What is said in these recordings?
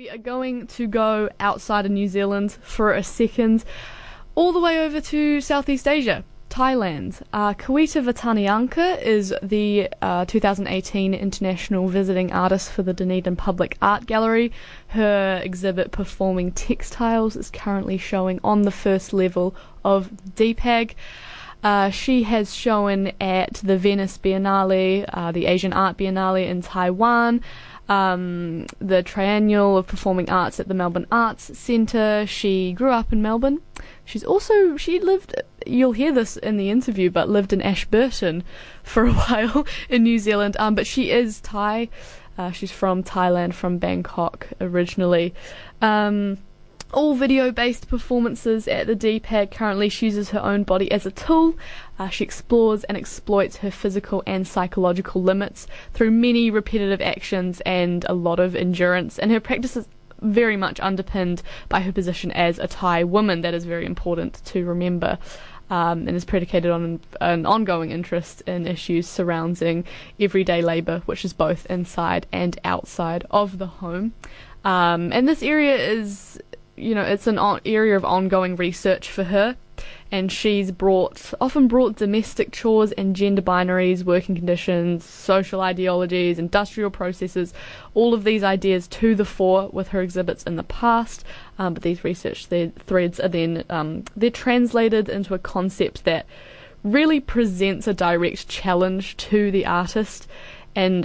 We are going to go outside of New Zealand for a second, all the way over to Southeast Asia, Thailand. Kawita Vatanayanka is the 2018 International Visiting Artist for the Dunedin Public Art Gallery. Her exhibit, Performing Textiles, is currently showing on the first level of D-Peg. She has shown at the Venice Biennale, the Asian Art Biennale in Taiwan, the Triennial of Performing Arts at the Melbourne Arts Centre. She grew up in Melbourne. She lived, you'll hear this in the interview, but lived in Ashburton for a while in New Zealand. But she is Thai. She's from Thailand, from Bangkok originally. All video-based performances at the D-Pad. Currently, she uses her own body as a tool. She explores and exploits her physical and psychological limits through many repetitive actions and a lot of endurance. And her practice is very much underpinned by her position as a Thai woman. That is very important to remember, and is predicated on an ongoing interest in issues surrounding everyday labour, which is both inside and outside of the home. And this area is... it's an area of ongoing research for her, and she's often brought domestic chores and gender binaries, working conditions, social ideologies, industrial processes, all of these ideas to the fore with her exhibits in the past, but these research threads are then they're translated into a concept that really presents a direct challenge to the artist. And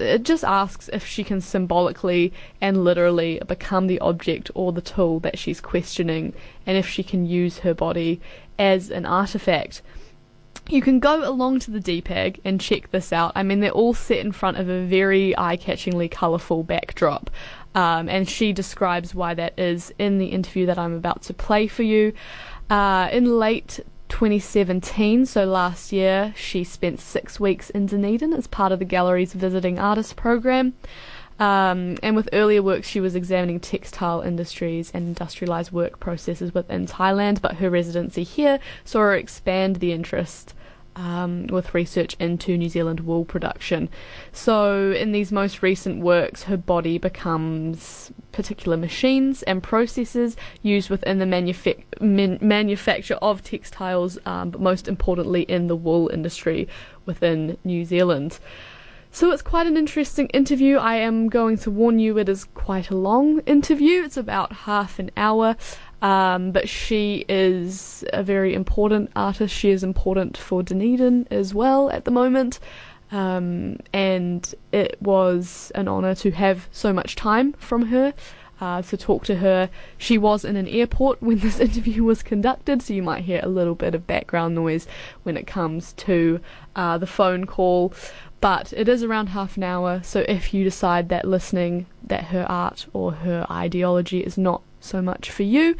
it just asks if she can symbolically and literally become the object or the tool that she's questioning, and if she can use her body as an artifact. You can go along to the D-Pag and check this out. I mean, they're all set in front of a very eye-catchingly colourful backdrop, and she describes why that is in the interview that I'm about to play for you. In late 2017, so last year, she spent 6 weeks in Dunedin as part of the gallery's Visiting Artist program, and with earlier works she was examining textile industries and industrialised work processes within Thailand, but her residency here saw her expand the interest with research into New Zealand wool production. So in these most recent works, her body becomes particular machines and processes used within the manufacture of textiles, but most importantly in the wool industry within New Zealand. So it's quite an interesting interview. I am going to warn you, it is quite a long interview. It's about half an hour, but she is a very important artist. She is important for Dunedin as well at the moment, and it was an honour to have so much time from her to talk to her. She was in an airport when this interview was conducted, so you might hear a little bit of background noise when it comes to the phone call. But it is around half an hour, so if you decide that listening, that her art or her ideology is not so much for you,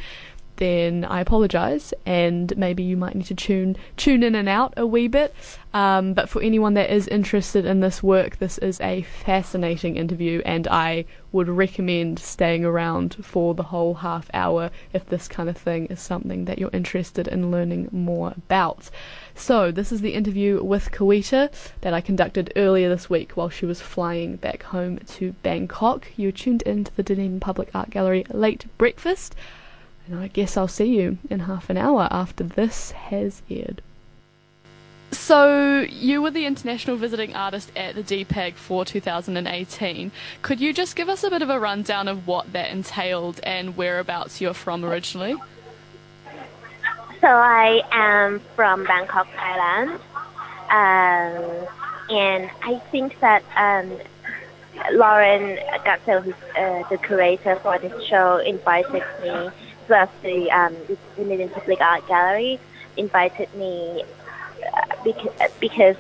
then I apologise, and maybe you might need to tune in and out a wee bit. But for anyone that is interested in this work, this is a fascinating interview, and I would recommend staying around for the whole half hour if this kind of thing is something that you're interested in learning more about. So this is the interview with Kawita that I conducted earlier this week while she was flying back home to Bangkok. You're tuned into the Dunedin Public Art Gallery Late Breakfast. And I guess I'll see you in half an hour after this has aired. So you were the International Visiting Artist at the D-Pag for 2018. Could you just give us a bit of a rundown of what that entailed and whereabouts you're from originally? So I am from Bangkok, Thailand, and I think that Lauren Gutsell, who's the curator for this show, the Dunedin Public Art Gallery invited me because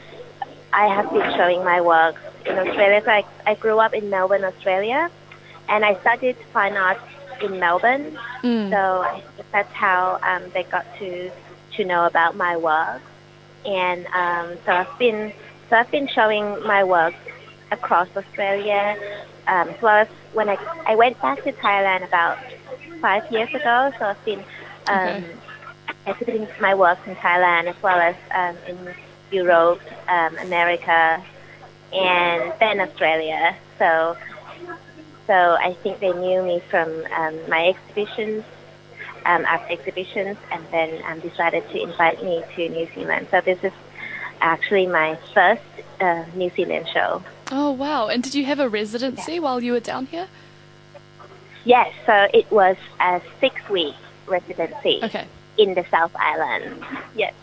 I have been showing my works in Australia. So I grew up in Melbourne, Australia, and I studied fine art in Melbourne. Mm. So I think that's how they got to know about my work, and so I've been showing my work across Australia. Plus, when I went back to Thailand about 5 years ago, so I've been exhibiting my works in Thailand as well as in Europe, America, and then Australia. So So I think they knew me from my exhibitions, after exhibitions, and then decided to invite me to New Zealand. So this is actually my first New Zealand show. Oh, wow. And did you have a residency while you were down here? Yes, so it was a 6-week residency in the South Island. Yes.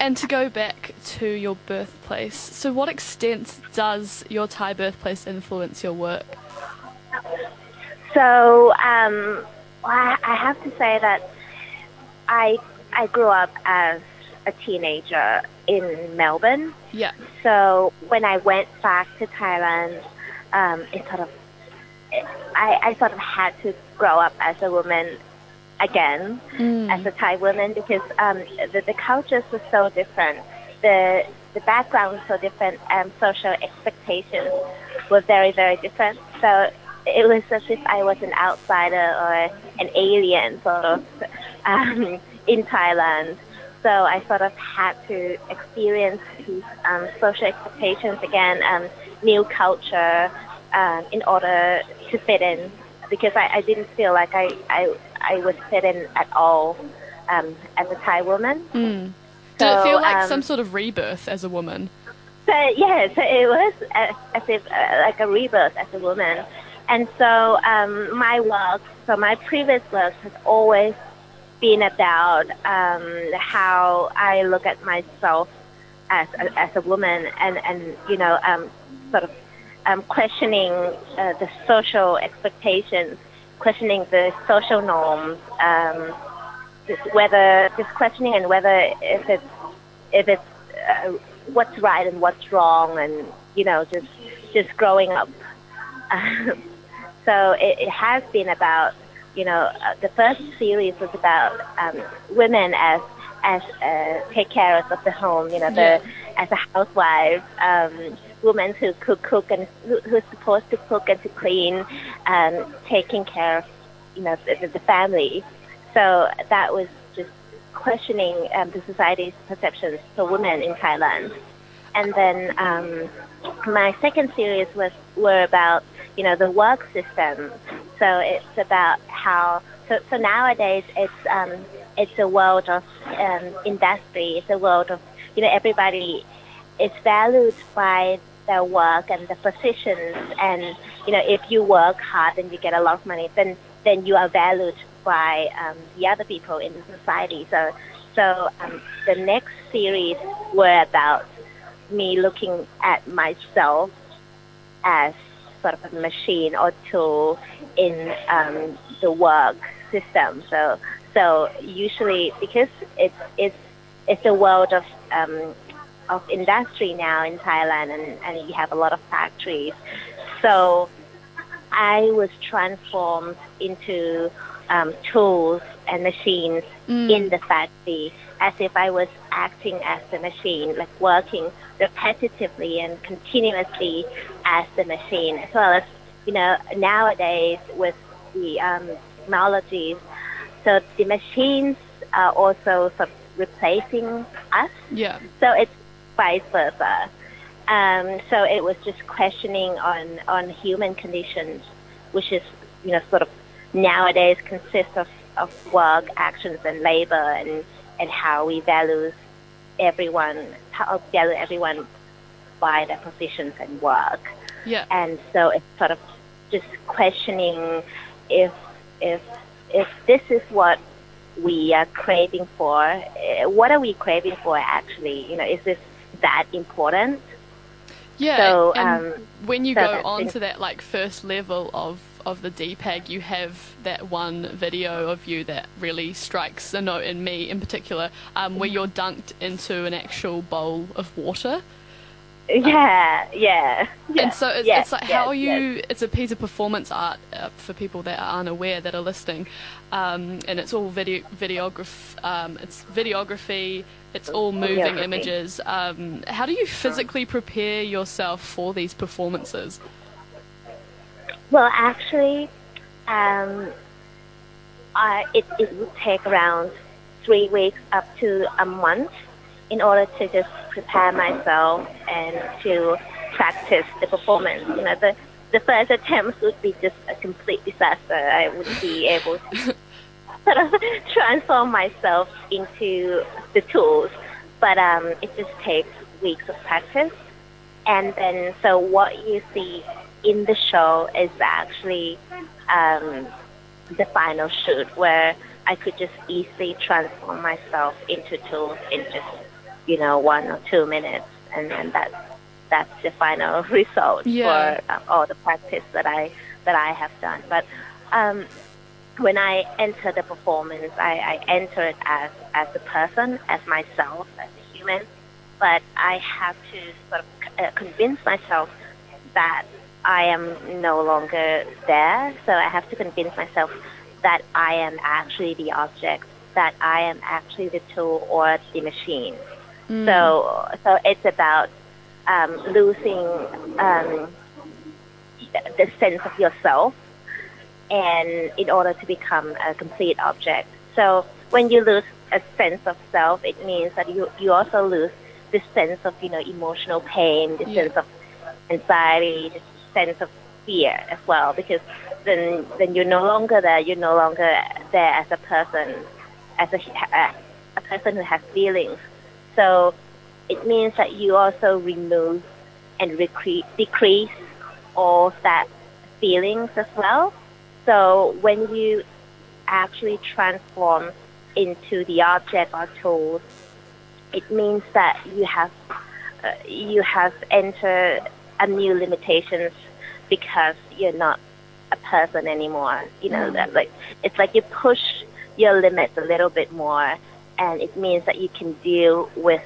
And to go back to your birthplace, so what extent does your Thai birthplace influence your work? So I have to say that I grew up as a teenager in Melbourne. Yeah. So when I went back to Thailand, it sort of I sort of had to grow up as a woman again, as a Thai woman, because the cultures were so different, the background was so different, and social expectations were very, very different. So it was as if I was an outsider or an alien sort of in Thailand. So I sort of had to experience these social expectations again, new culture, in order to fit in, because I didn't feel like I would fit in at all as a Thai woman. Mm. Did it feel like some sort of rebirth as a woman? So it was as if like a rebirth as a woman. And so my previous work has always been about how I look at myself as a woman, and you know, sort of questioning the social expectations, questioning the social norms, questioning whether if it's what's right and what's wrong, and you know, just growing up. So it has been about, you know, the first series was about women as caretakers of the home, you know, as a housewife, women who cook and who's supposed to cook and to clean, taking care of, you know, the family. So that was just questioning the society's perceptions for women in Thailand. And then my second series were about, you know, the work system. So it's about how. So nowadays it's a world of industry. It's a world of, you know, everybody is valued by their work and the positions, and you know, if you work hard and you get a lot of money, then you are valued by the other people in society. So the next series were about me looking at myself as sort of a machine or tool in the work system. So usually, because it's a world of industry now in Thailand, and you have a lot of factories. So I was transformed into tools and machines in the factory, as if I was acting as the machine, like working repetitively and continuously as the machine, as well as, you know, nowadays with the technologies. So the machines are also sort of replacing us. Yeah. So it's vice versa. So it was just questioning on human conditions, which is, you know, sort of nowadays consists of work, actions, and labor, and how we value everyone by their positions and work. Yeah. And so it's sort of just questioning if this is what we are craving for, what are we craving for actually? You know, is this that important? Yeah. So when you go on to that like first level of the D-Pag, you have that one video of you that really strikes a note in me in particular, where you're dunked into an actual bowl of water. And so it's like how it's a piece of performance art for people that aren't aware, that are listening, and it's all it's videography, it's all moving images. How do you physically prepare yourself for these performances? Well, actually, it would take around 3 weeks up to a month in order to just prepare myself and to practice the performance. You know, the the first attempts would be just a complete disaster. I wouldn't be able to sort of transform myself into the tools. But it just takes weeks of practice. And then, so what you see in the show is actually the final shoot where I could just easily transform myself into tools in just, 1 or 2 minutes. And that's the final result for all the practice that I have done. But when I enter the performance, I enter it as a person, as myself, as a human. But I have to sort of convince myself that I am no longer there. So I have to convince myself that I am actually the object, that I am actually the tool or the machine. Mm. So it's about losing the sense of yourself, and in order to become a complete object. So when you lose a sense of self, it means that you also lose this sense of emotional pain, this sense of anxiety, this sense of fear as well. Because then you're no longer there. You're no longer there as a person, as a person who has feelings. So it means that you also remove and decrease all of that feelings as well. So when you actually transform into the object or tools, it means that you have entered a new limitations, because you're not a person anymore. That it's like you push your limits a little bit more, and it means that you can deal with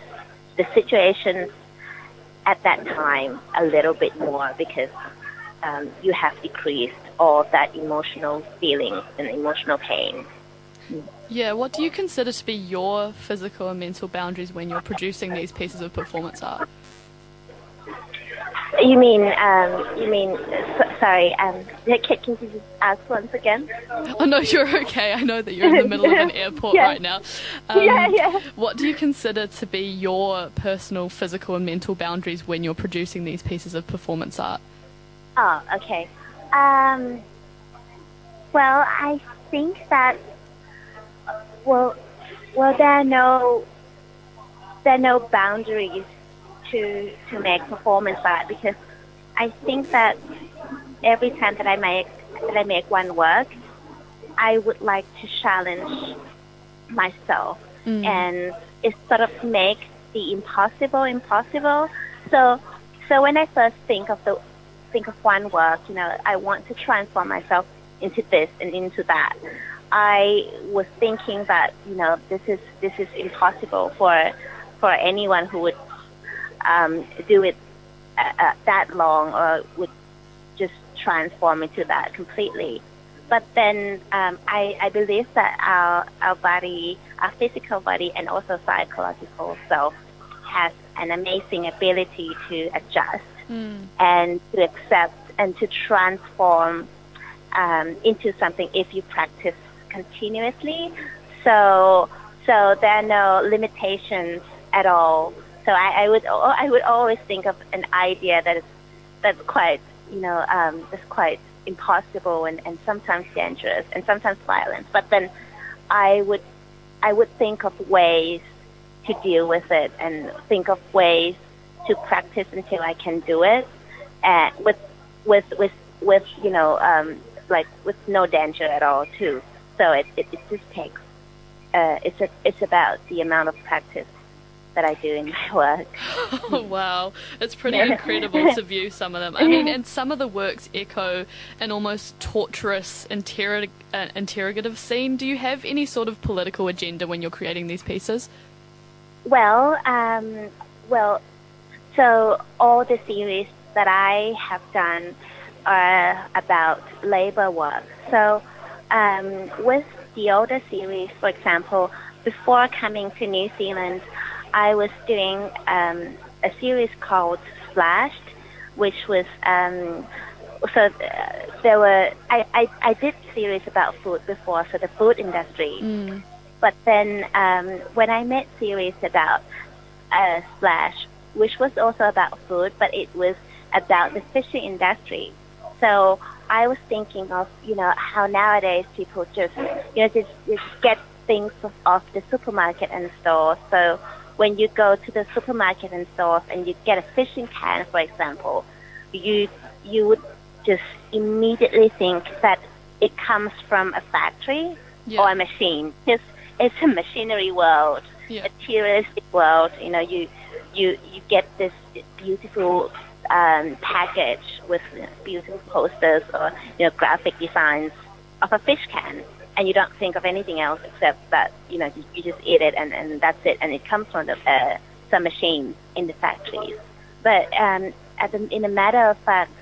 the situations at that time a little bit more, because you have decreased all that emotional feeling and emotional pain. Yeah, what do you consider to be your physical and mental boundaries when you're producing these pieces of performance art? Can you just ask once again? Oh no, you're okay. I know that you're in the middle of an airport right now. What do you consider to be your personal physical and mental boundaries when you're producing these pieces of performance art? Oh, okay. Well, I think that there are no boundaries to make performance art, because I think that every time that I make one work, I would like to challenge myself and it's sort of make the impossible impossible. So when I first think of one work, I want to transform myself into this and into that. I was thinking that this is impossible for anyone who would do it that long, or would just transform into that completely. But then I believe that our body, our physical body, and also psychological self has an amazing ability to adjust and to accept and to transform into something if you practice continuously. So there are no limitations at all. So I would always think of an idea that's quite that's quite impossible and sometimes dangerous and sometimes violent. But then I would think of ways to deal with it, and think of ways to practice until I can do it, and with no danger at all too. So it just takes it's about the amount of practice that I do in my work. Oh, wow, it's pretty incredible to view some of them. I mean, and some of the works echo an almost torturous interrogative scene. Do you have any sort of political agenda when you're creating these pieces? Well, so all the series that I have done are about labor work. So with the older series, for example, before coming to New Zealand, I was doing a series called Splashed, which was I did series about food before, so the food industry. But then when I made series about Splash, which was also about food, but it was about the fishing industry. So I was thinking of, how nowadays people just get things off the supermarket and stores. So when you go to the supermarket and stores and you get a fishing can, for example, you would just immediately think that it comes from a factory or a machine. It's a machinery world, materialistic world. You get this beautiful package with beautiful posters or graphic designs of a fish can, and you don't think of anything else except that you just eat it and that's it, and it comes from some machine in the factories. But in a matter of fact,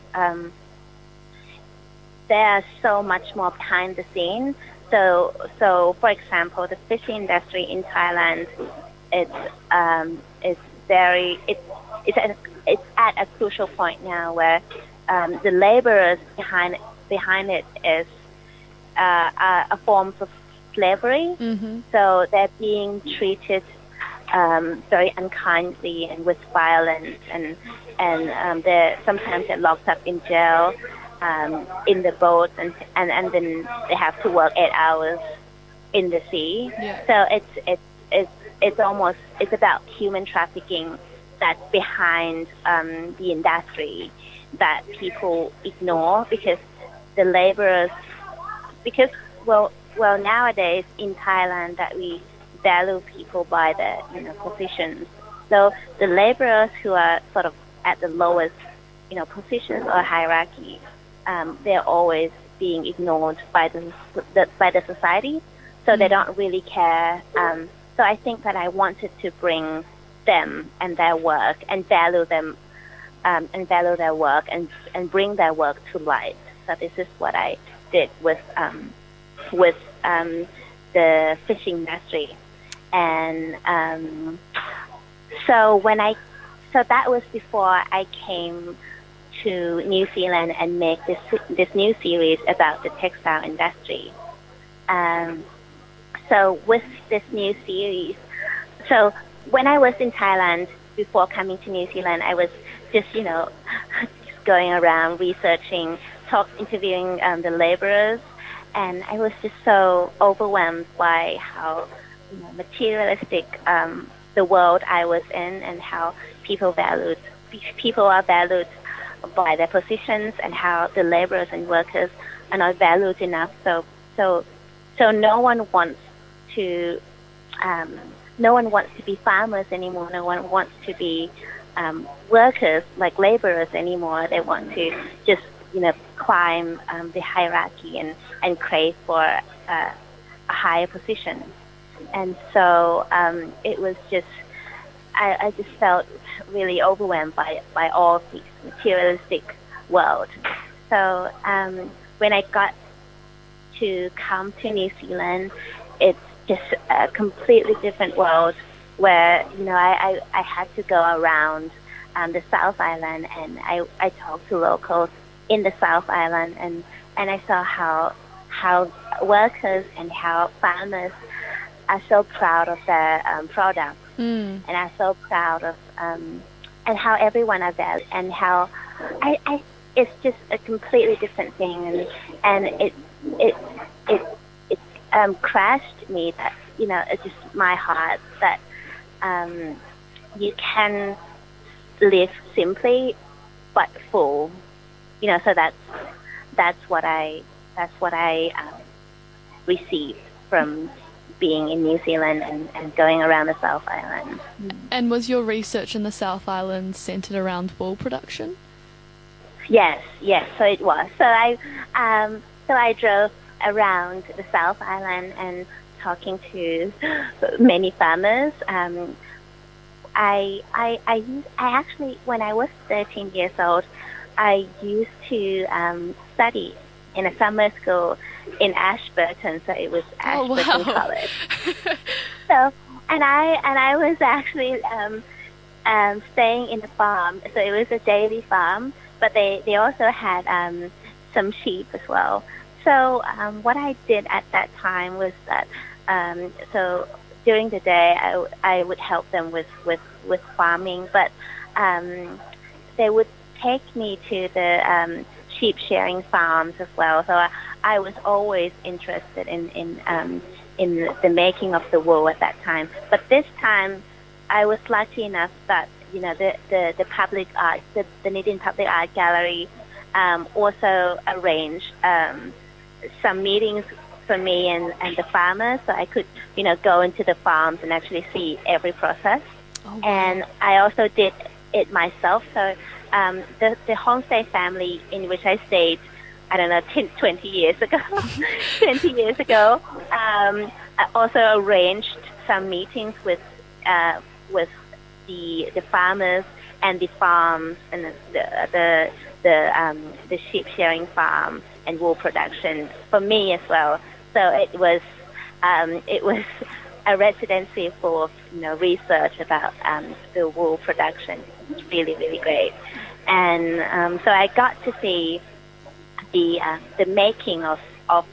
there's so much more behind the scene. So for example, the fishing industry in Thailand, it's at a crucial point now where the laborers behind it is a form of slavery. Mm-hmm. So they're being treated very unkindly and with violence, and sometimes they're locked up in jail in the boat, and then they have to work 8 hours in the sea. Yeah. So it's about human trafficking that's behind the industry that people ignore because the laborers, because nowadays in Thailand that we value people by their positions. So the laborers who are sort of at the lowest positions or hierarchy, they're always being ignored by the society. So they don't really care. So I think that I wanted to bring them and their work and value them and value their work and bring their work to light. So this is what I did with the fishing industry, and so that was before I came to New Zealand and make this new series about the textile industry. So with this new series, so when I was in Thailand before coming to New Zealand, I was just going around researching, interviewing the laborers, and I was just so overwhelmed by how materialistic the world I was in, and how people are valued by their positions, and how the laborers and workers are not valued enough. So no one wants to be farmers anymore. No one wants to be workers like laborers anymore. They want to just climb the hierarchy and crave for a higher position. And so it was just, I just felt really overwhelmed by all this materialistic world. So when I got to come to New Zealand, it's just a completely different world where, I had to go around the South Island, and I talked to locals in the South Island, and I saw how workers and how farmers are so proud of their products, and are so proud of and how everyone are valued, and how I it's just a completely different thing, and it crashed me that it's just my heart that you can live simply but full. So that's what I received from being in New Zealand and going around the South Island. And was your research in the South Island centred around wool production? Yes, so it was. So I drove around the South Island and talking to many farmers. I actually, when I was 13 years old, I used to study in a summer school in Ashburton, so it was Ashburton College. So, and I was actually staying in a farm, so it was a dairy farm, but they also had some sheep as well. So what I did at that time was that so during the day I would help them with farming, but they would take me to the sheep shearing farms as well. So I was always interested in the making of the wool at that time. But this time, I was lucky enough that the public art, the Dunedin Public Art Gallery, also arranged some meetings for me and the farmers, so I could go into the farms and actually see every process. Oh, wow. And I also did it myself. So the homestay family in which I stayed, I don't know, 20 years ago, I also arranged some meetings with the farmers and the farms and the sheep shearing farm and wool production for me as well. So it was a residency for research about the wool production. It's really, really great. And so I got to see the making of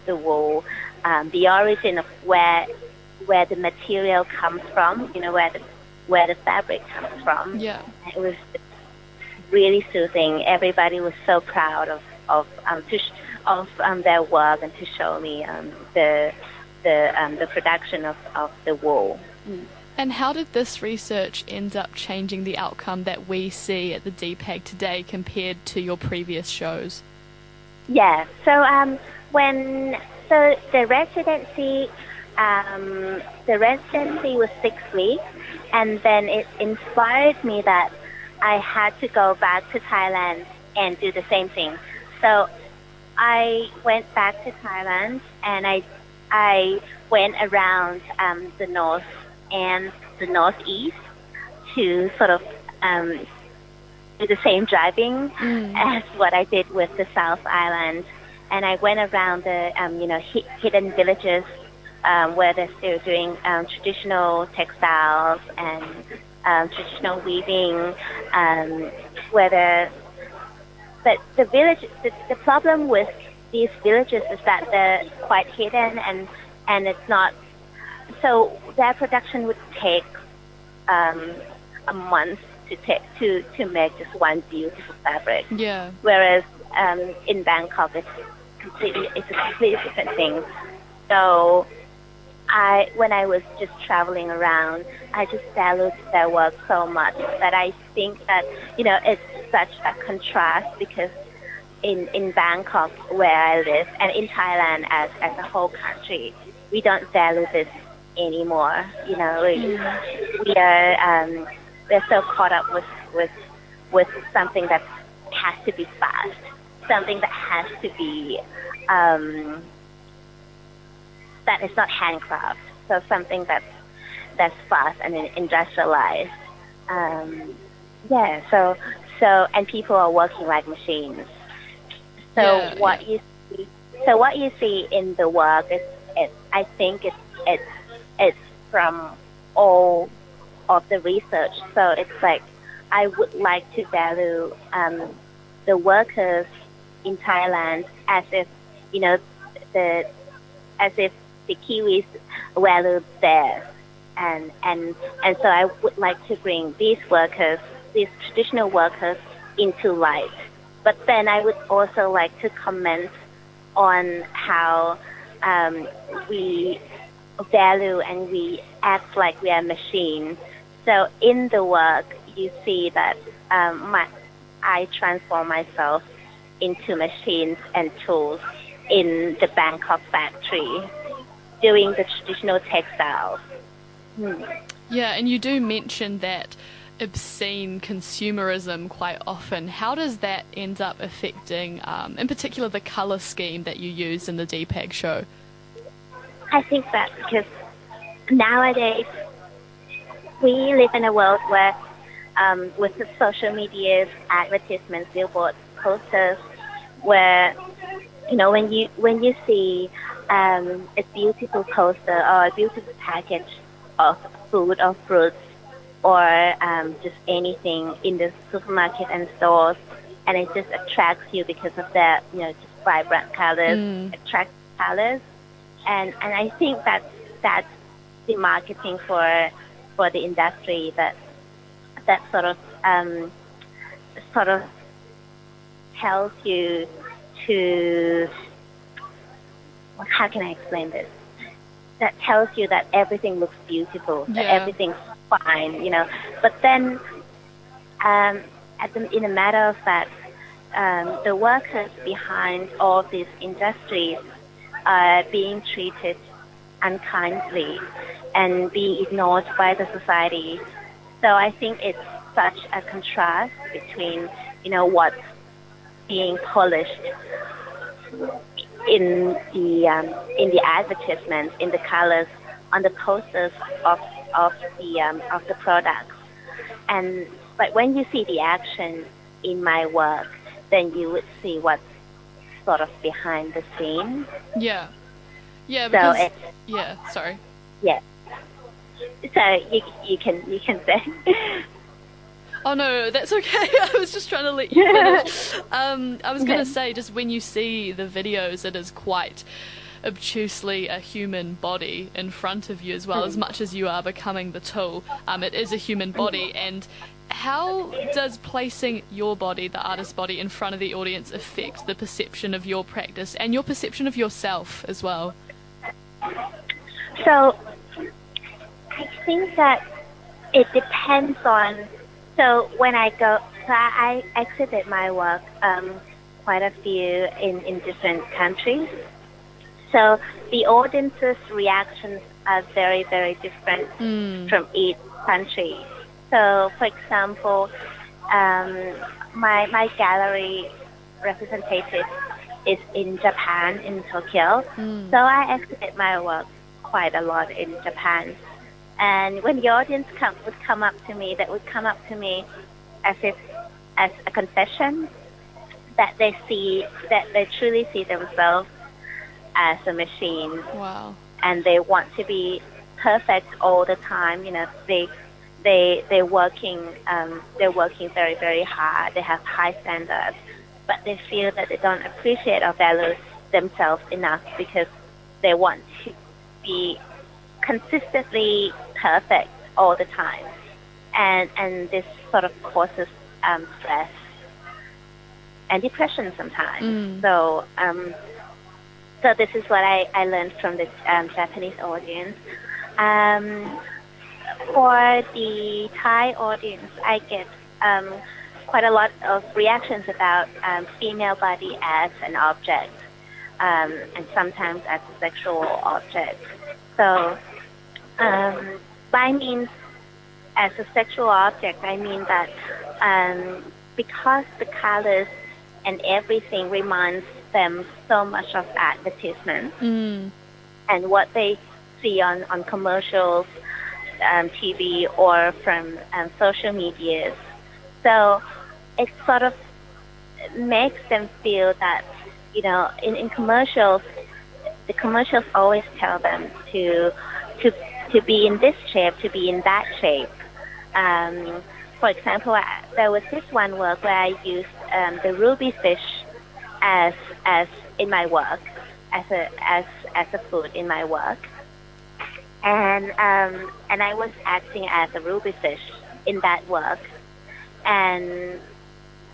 the wool, the origin of where the material comes from. Where the fabric comes from. Yeah, it was really soothing. Everybody was so proud of their work and to show me the production of the wool. Mm. And how did this research end up changing the outcome that we see at the D-Pag today compared to your previous shows? Yeah, so the residency was 6 weeks, and then it inspired me that I had to go back to Thailand and do the same thing. So I went back to Thailand and I went around the north and the northeast to sort of do the same driving as what I did with the South Island. And I went around the hidden villages where they're still doing traditional textiles and traditional weaving, but the village, the problem with these villages is that they're quite hidden and it's not, so their production would take a month to make just one beautiful fabric. Yeah. Whereas in Bangkok, it's a completely different thing. So when I was just traveling around, I just valued their work so much that I think that it's such a contrast, because in Bangkok, where I live, and in Thailand as a whole country, we don't value this anymore. We're so caught up with something that has to be fast, something that has to be that is not handcraft, so something that's fast and industrialized. And people are working like machines. So yeah, what you see in the work is I think it's from all of the research. So it's like I would like to value the workers in Thailand as if the Kiwis value theirs, and so I would like to bring these workers, these traditional workers, into light. But then I would also like to comment on how we value and we act like we are machines. So in the work, you see that I transform myself into machines and tools in the Bangkok factory, doing the traditional textiles. Yeah, and you do mention that obscene consumerism quite often. How does that end up affecting, in particular, the colour scheme that you used in the D-Pag show? I think that because nowadays we live in a world where, with the social media, advertisements, billboards, posters, where when you see a beautiful poster or a beautiful package of food or fruits, or just anything in the supermarket and stores, and it just attracts you because of their, just vibrant colors, attractive colors, and I think that's the marketing for the industry that sort of tells you to, how can I explain this? That tells you that everything looks beautiful, that everything's fine, you know. But then, in a matter of fact, the workers behind all these industries are being treated unkindly and being ignored by the society. So I think it's such a contrast between, you know, what's being polished in the advertisements, in the colors, on the posters of the products, but when you see the action in my work, then you would see what's sort of behind the scene. Yeah. Because, so sorry. Yeah. So you can say. Oh no, that's okay. I was just trying to let you finish. I was going to say, just when you see the videos, it is quite obtusely a human body in front of you as well, as much as you are becoming the tool. It is a human body. And how does placing your body, the artist's body, in front of the audience affect the perception of your practice and your perception of yourself as well? So I think that it depends on... So when I go, I exhibit my work quite a few in different countries. So the audience's reactions are very, very different from each country. So, for example, my gallery representative is in Japan, in Tokyo. So I exhibit my work quite a lot in Japan. And when the audience would come up to me as if, as a confession that they see, that they truly see themselves as a machine. Wow. And they want to be perfect all the time. You know, they're working very, very hard. They have high standards, but they feel that they don't appreciate or value themselves enough because they want to be consistently perfect all the time, and this sort of causes stress and depression sometimes. So this is what I learned from the Japanese audience. For the Thai audience, I get quite a lot of reactions about female body as an object, and sometimes as a sexual object. So by means as a sexual object, I mean that because the colors and everything reminds them so much of advertisements and what they see on commercials, TV, or from social medias. So it sort of makes them feel that, you know, in commercials, the commercials always tell them to be in this shape, to be in that shape. For example, there was this one work where I used the ruby fish as in my work, as a food in my work, and I was acting as a ruby fish in that work, and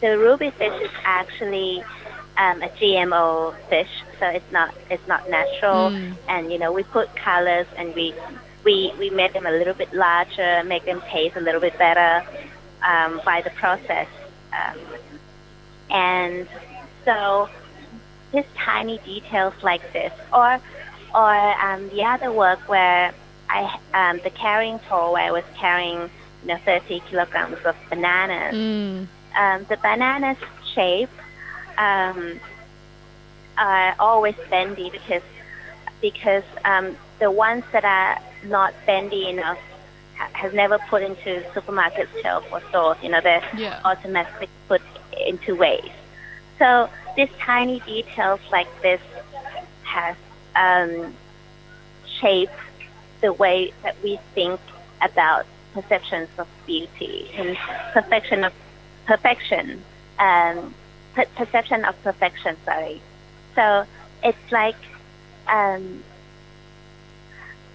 the ruby fish is actually a GMO fish, so it's not natural. And you know, we put colors and we make them a little bit larger, make them taste a little bit better by the process. And so, just tiny details like this, or the other work where I the carrying tool, where I was carrying, you know, 30 kilograms of bananas. The banana's shape are always bendy because the ones that are not bendy enough has never put into supermarket shelf or stores. You know, they're automatically put into waste. So these tiny details like this has shaped the way that we think about perceptions of beauty and perception of perfection, sorry. So it's like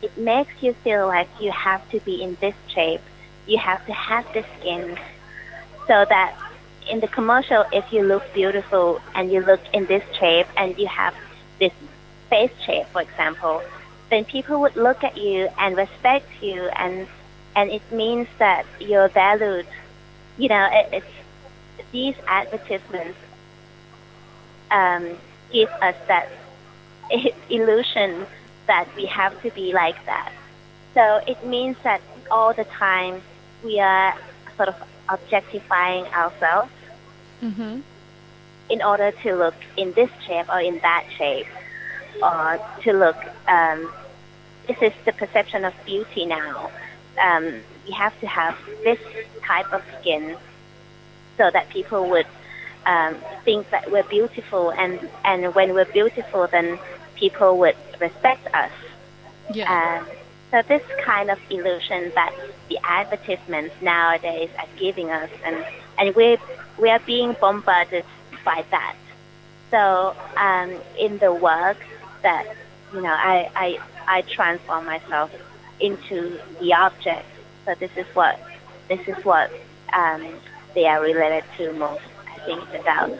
it makes you feel like you have to be in this shape, you have to have this skin, so that in the commercial, if you look beautiful and you look in this shape and you have this face shape, for example, then people would look at you and respect you, and it means that you're valued. You know, it's these advertisements give us that illusion that we have to be like that. So it means that all the time we are sort of objectifying ourselves mm-hmm. in order to look in this shape or in that shape, or to look, this is the perception of beauty now. We have to have this type of skin so that people would think that we're beautiful, and when we're beautiful, then people would respect us. Yeah. So this kind of illusion that the advertisements nowadays are giving us, and we are being bombarded by that. So in the work that, you know, I transform myself into the object. So this is what they are related to most. I think it's about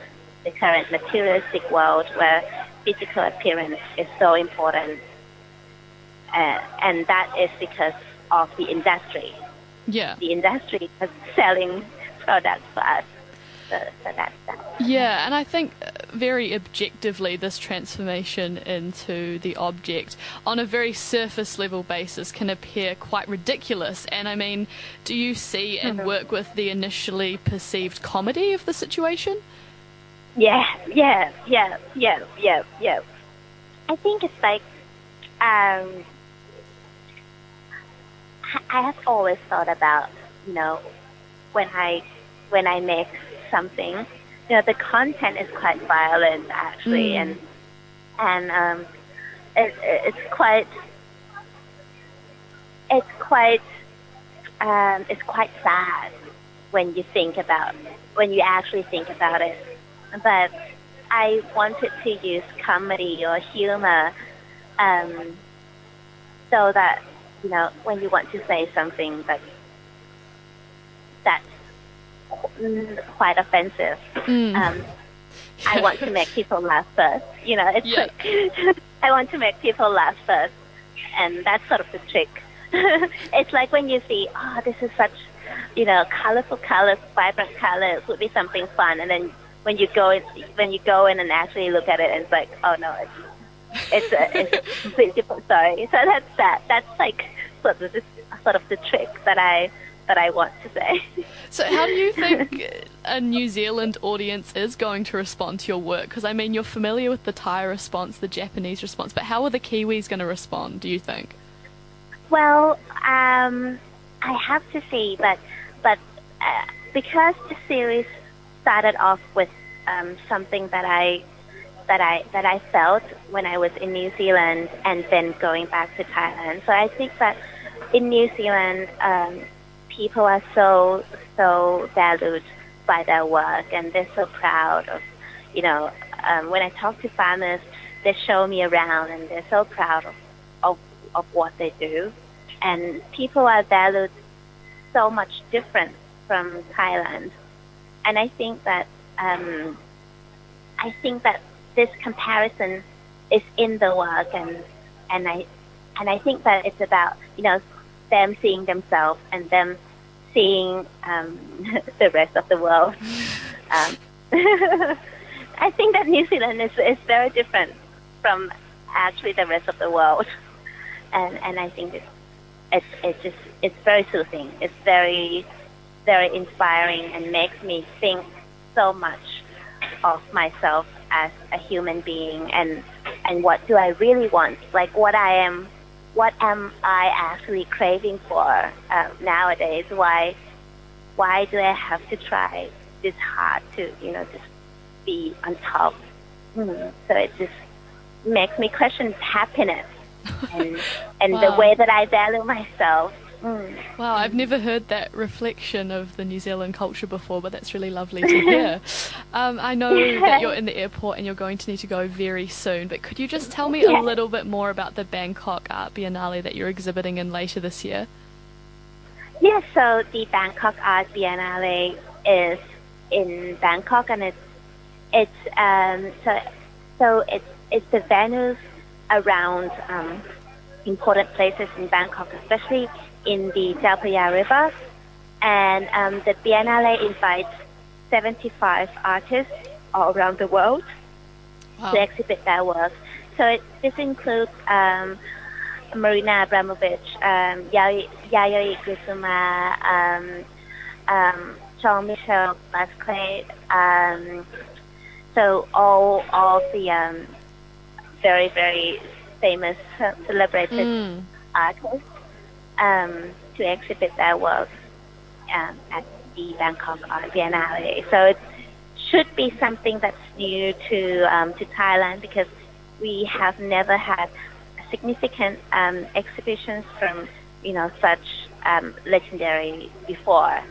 the current materialistic world where physical appearance is so important. And that is because of the industry. Yeah. The industry is selling products for us. So that's that. Yeah, and I think very objectively this transformation into the object on a very surface level basis can appear quite ridiculous. And I mean, do you see and mm-hmm. work with the initially perceived comedy of the situation? Yeah. I think it's like, I have always thought about, you know, when I make something, you know, the content is quite violent actually, and it's quite sad when you actually think about it. But I wanted to use comedy or humor, so that, you know, when you want to say something that's quite offensive, I want to make people laugh first. You know, it's like, I want to make people laugh first, and that's sort of the trick. It's like when you see, oh, this is such, you know, colorful colors, vibrant colors would be something fun, and then when you go in and actually look at it, and it's like, oh no, it's a completely different story. So that's that. That's like sort of the trick that I want to say. So how do you think a New Zealand audience is going to respond to your work? Because I mean, you're familiar with the Thai response, the Japanese response, but how are the Kiwis going to respond, do you think? Well, I have to see, but because the series started off with something that I felt when I was in New Zealand, and then going back to Thailand. So I think that in New Zealand, people are so valued by their work, and they're so proud of, you know, when I talk to farmers, they show me around, and they're so proud of what they do. And people are valued so much different from Thailand. And I think that this comparison is in the work, and I think that it's about, you know, them seeing themselves and them seeing the rest of the world. I think that New Zealand is very different from actually the rest of the world, and I think it's very soothing. It's very, very inspiring, and makes me think so much of myself as a human being, and what do I really want? Like what am I actually craving for nowadays? Why do I have to try this hard to, you know, just be on top? So it just makes me question happiness and wow. The way that I value myself. Wow, I've never heard that reflection of the New Zealand culture before, but that's really lovely to hear. I know that you're in the airport and you're going to need to go very soon, but could you just tell me a little bit more about the Bangkok Art Biennale that you're exhibiting in later this year? Yeah, so the Bangkok Art Biennale is in Bangkok, and it's the venues around important places in Bangkok, especially in the Tepuya River. And the Biennale invites 75 artists all around the world to exhibit their work. So this includes Marina Abramovich, Yayoi Kusama, Jean-Michel Basquiat, so all the very, very famous, celebrated artists to exhibit their work at the Bangkok Art Biennale. So it should be something that's new to Thailand, because we have never had significant exhibitions from such legendary before.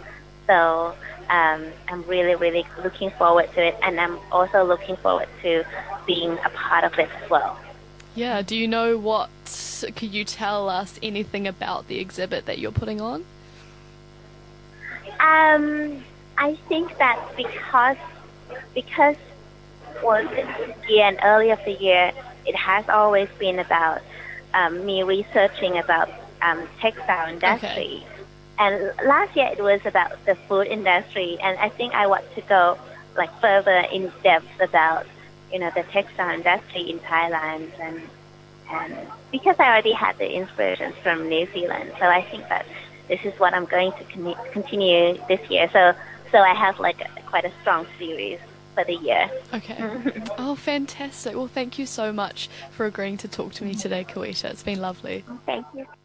So I'm really, really looking forward to it, and I'm also looking forward to being a part of this as well. Yeah, do you know what, could you tell us anything about the exhibit that you're putting on? I think that because this year and earlier of the year, it has always been about me researching about textile industry. Okay. And last year it was about the food industry, and I think I want to go further in depth about the textile industry in Thailand, and because I already had the inspirations from New Zealand, so I think that this is what I'm going to continue this year. So I have quite a strong series for the year. Okay. Oh, fantastic. Well, thank you so much for agreeing to talk to me today, Kawita. It's been lovely. Thank you.